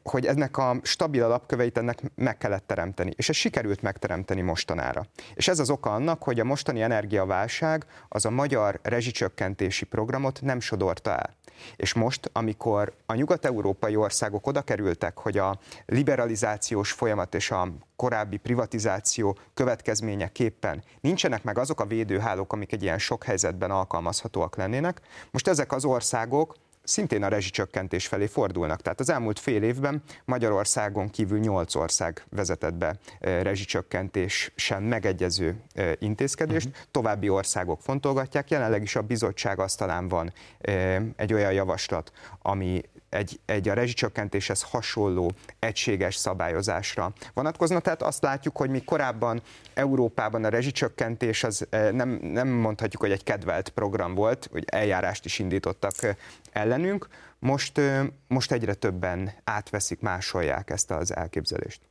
hogy ennek a stabil alapköveit ennek meg kellett teremteni, és ez sikerült megteremteni mostanára. És ez az oka annak, hogy a mostani energiaválság az a magyar rezsicsökkentési programot nem sodorta el. És most, amikor a nyugat-európai országok oda kerültek, hogy a liberalizációs folyamat és a korábbi privatizáció következményeképpen nincsenek meg azok a védőhálók, amik egy ilyen sok helyzetben alkalmazhatóak lennének, most ezek az országok szintén a rezsicsökkentés felé fordulnak. Tehát az elmúlt fél évben Magyarországon kívül 8 ország vezetett be rezsicsökkentésen megegyező intézkedést, további országok fontolgatják, jelenleg is a bizottság asztalán van egy olyan javaslat, ami egy a rezsicsökkentéshez hasonló egységes szabályozásra vonatkozna. Tehát azt látjuk, hogy mi korábban Európában a rezsicsökkentés az nem mondhatjuk, hogy egy kedvelt program volt, hogy eljárást is indítottak ellenünk. Most egyre többen átveszik, másolják ezt az elképzelést.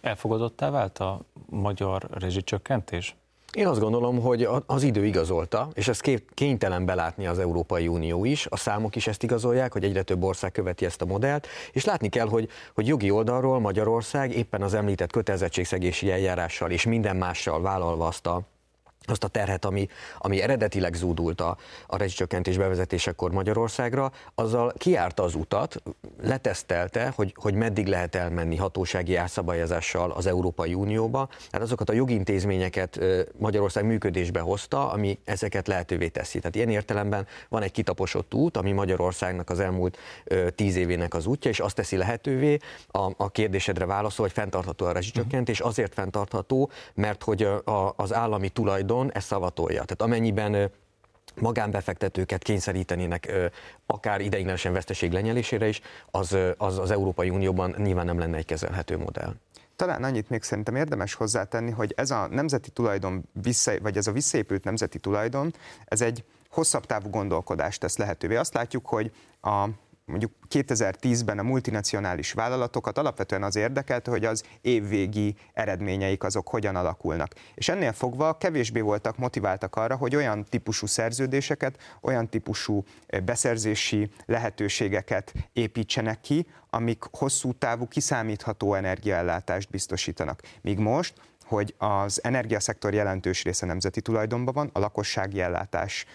Elfogadottá vált a magyar rezsicsökkentés? Én azt gondolom, hogy az idő igazolta, és ezt kénytelen belátni az Európai Unió is, a számok is ezt igazolják, hogy egyre több ország követi ezt a modellt, és látni kell, hogy jogi oldalról Magyarország éppen az említett kötelezettségszegési eljárással és minden mással vállalva azt a terhet, ami eredetileg zúdult a rezsicsökkentés bevezetésekor Magyarországra, azzal kijárta az utat, letesztelte, hogy meddig lehet elmenni hatósági árszabályozással az Európai Unióba, hát azokat a jogintézményeket Magyarország működésbe hozta, ami ezeket lehetővé teszi. Tehát ilyen értelemben van egy kitaposott út, ami Magyarországnak az elmúlt 10 évének az útja, és azt teszi lehetővé, a kérdésedre válaszol, hogy fenntartható a rezsicsökkentés, és azért fenntartható, mert hogy az állami tulajdon ezt szavatolja. Tehát amennyiben magánbefektetőket kényszerítenének akár ideiglenesen veszteség lenyelésére is, az Európai Unióban nyilván nem lenne egy kezelhető modell. Talán annyit még szerintem érdemes hozzátenni, hogy ez a nemzeti tulajdon, vagy ez a visszaépült nemzeti tulajdon, ez egy hosszabb távú gondolkodást tesz lehetővé. Azt látjuk, hogy mondjuk 2010-ben a multinacionális vállalatokat alapvetően az érdekelte, hogy az évvégi eredményeik azok hogyan alakulnak. És ennél fogva kevésbé voltak motiváltak arra, hogy olyan típusú szerződéseket, olyan típusú beszerzési lehetőségeket építsenek ki, amik hosszú távú kiszámítható energiaellátást biztosítanak. Míg most, hogy az energiaszektor jelentős része nemzeti tulajdonban van, a lakossági ellátás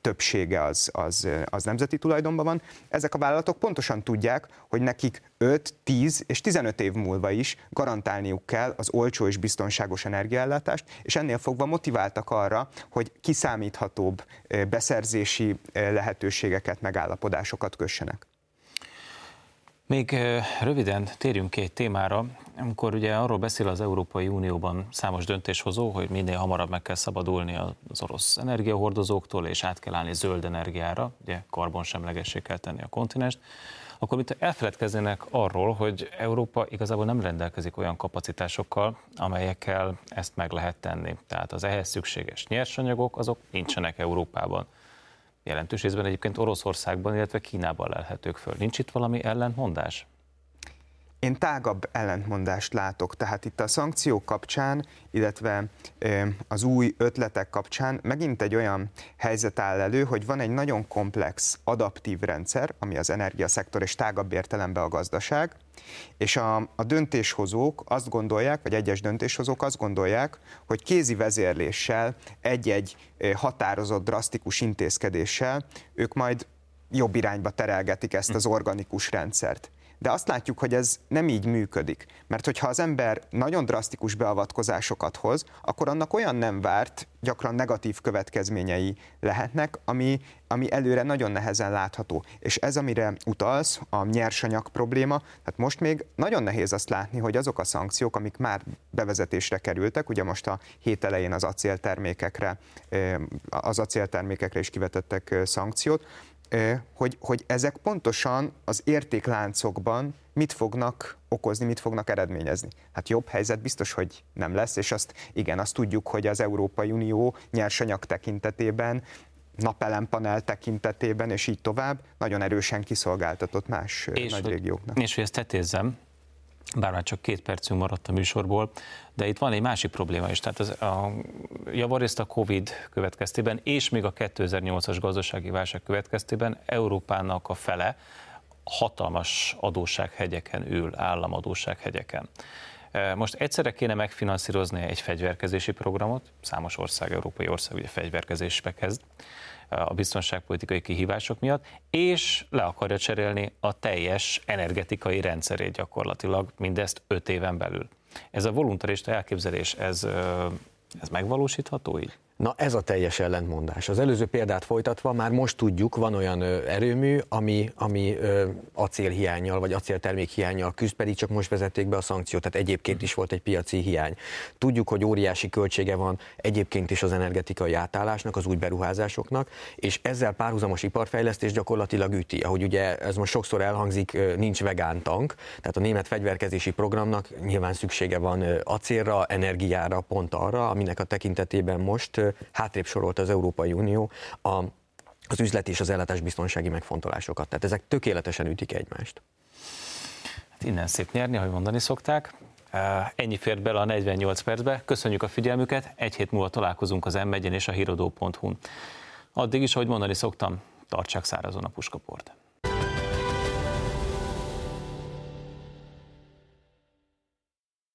többsége az nemzeti tulajdonban van. Ezek a vállalatok pontosan tudják, hogy nekik 5, 10 és 15 év múlva is garantálniuk kell az olcsó és biztonságos energiaellátást, és ennél fogva motiváltak arra, hogy kiszámíthatóbb beszerzési lehetőségeket, megállapodásokat kössenek. Még röviden térjünk ki egy témára, amikor ugye arról beszél az Európai Unióban számos döntéshozó, hogy minél hamarabb meg kell szabadulni az orosz energiahordozóktól, és át kell állni zöld energiára, ugye karbonsemlegessé kell tenni a kontinenst, akkor mint elfeledkeznének arról, hogy Európa igazából nem rendelkezik olyan kapacitásokkal, amelyekkel ezt meg lehet tenni. Tehát az ehhez szükséges nyersanyagok, azok nincsenek Európában. Jelentős részben egyébként Oroszországban, illetve Kínában lelhetők föl. Nincs itt valami ellentmondás? Én tágabb ellentmondást látok, tehát itt a szankciók kapcsán, illetve az új ötletek kapcsán megint egy olyan helyzet áll elő, hogy van egy nagyon komplex adaptív rendszer, ami az energiaszektor és tágabb értelemben a gazdaság, és a döntéshozók azt gondolják, vagy egyes döntéshozók azt gondolják, hogy kézi vezérléssel, egy-egy határozott, drasztikus intézkedéssel ők majd jobb irányba terelgetik ezt az organikus rendszert. De azt látjuk, hogy ez nem így működik, mert hogyha az ember nagyon drasztikus beavatkozásokat hoz, akkor annak olyan nem várt, gyakran negatív következményei lehetnek, ami előre nagyon nehezen látható. És ez, amire utalsz, a nyersanyag probléma, hát most még nagyon nehéz azt látni, hogy azok a szankciók, amik már bevezetésre kerültek, ugye most a hét elején az acéltermékekre is kivetettek szankciót, hogy ezek pontosan az értékláncokban mit fognak okozni, mit fognak eredményezni. Hát jobb helyzet biztos, hogy nem lesz, és azt tudjuk, hogy az Európai Unió nyersanyag tekintetében, napelempanel tekintetében, és így tovább, nagyon erősen kiszolgáltatott más nagy régióknak. És hogy ezt tetézzem, bár már csak 2 percünk maradt a műsorból, de itt van egy másik probléma is, tehát javarészt a Covid következtében, és még a 2008-as gazdasági válság következtében Európának a fele hatalmas adóssághegyeken ül, államadóssághegyeken. Most egyszerre kéne megfinanszírozni egy fegyverkezési programot, számos ország, európai ország ugye fegyverkezésbe kezd, a biztonságpolitikai kihívások miatt, és le akarja cserélni a teljes energetikai rendszerét gyakorlatilag, mindezt 5 éven belül. Ez a voluntarista elképzelés, ez megvalósítható így? Na ez a teljes ellentmondás. Az előző példát folytatva már most tudjuk, van olyan erőmű, ami acélhiánnyal vagy acéltermékhiánnyal küzd, pedig csak most vezették be a szankciót, tehát egyébként is volt egy piaci hiány. Tudjuk, hogy óriási költsége van egyébként is az energetikai átállásnak, az új beruházásoknak, és ezzel párhuzamos iparfejlesztés gyakorlatilag üti. Ahogy ugye ez most sokszor elhangzik, nincs vegán tank, tehát a német fegyverkezési programnak nyilván szüksége van acélra, energiára, pont arra, aminek a tekintetében most hátrébb sorolta az Európai Unió az üzleti és az ellátásbiztonsági megfontolásokat. Tehát ezek tökéletesen ütik egymást. Hát innen szép nyerni, ahogy mondani szokták. Ennyi fért bele a 48 percbe. Köszönjük a figyelmüket. Egy hét múlva találkozunk az M1-en és a hirodó.hu-n. Addig is, ahogy mondani szoktam, tartsák szárazon a puskaport.